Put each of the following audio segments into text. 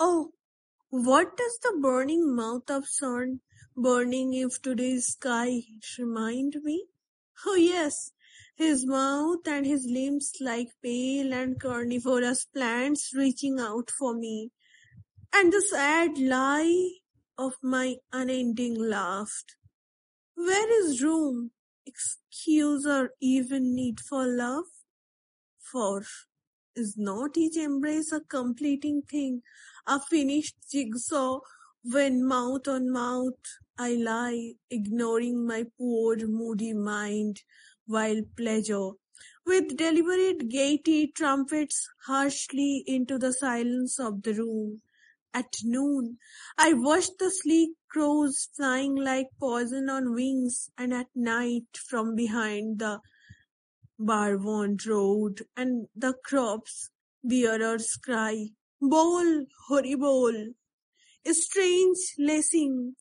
Oh, what does the burning mouth of sun, burning if today's sky, remind me? Oh yes, his mouth and his limbs like pale and carnivorous plants reaching out for me, and the sad lie of my unending laugh. Where is room, excuse or even need for love? For is not each embrace a completing thing, a finished jigsaw, when mouth on mouth I lie, ignoring my poor moody mind, while pleasure, with deliberate gaiety, trumpets harshly into the silence of the room. At noon, I watched the sleek crows flying like poison on wings, and at night from behind the Barwon road and the crops, bearers cry, Bol, Horibol, a strange lacing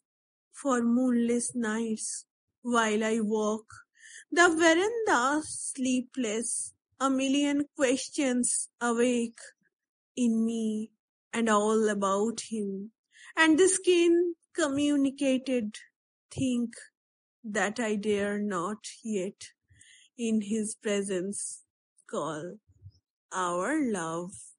for moonless nights, while I walk the veranda sleepless, a million questions awake in me and all about him, and the skin communicated, think that I dare not yet in his presence call our love.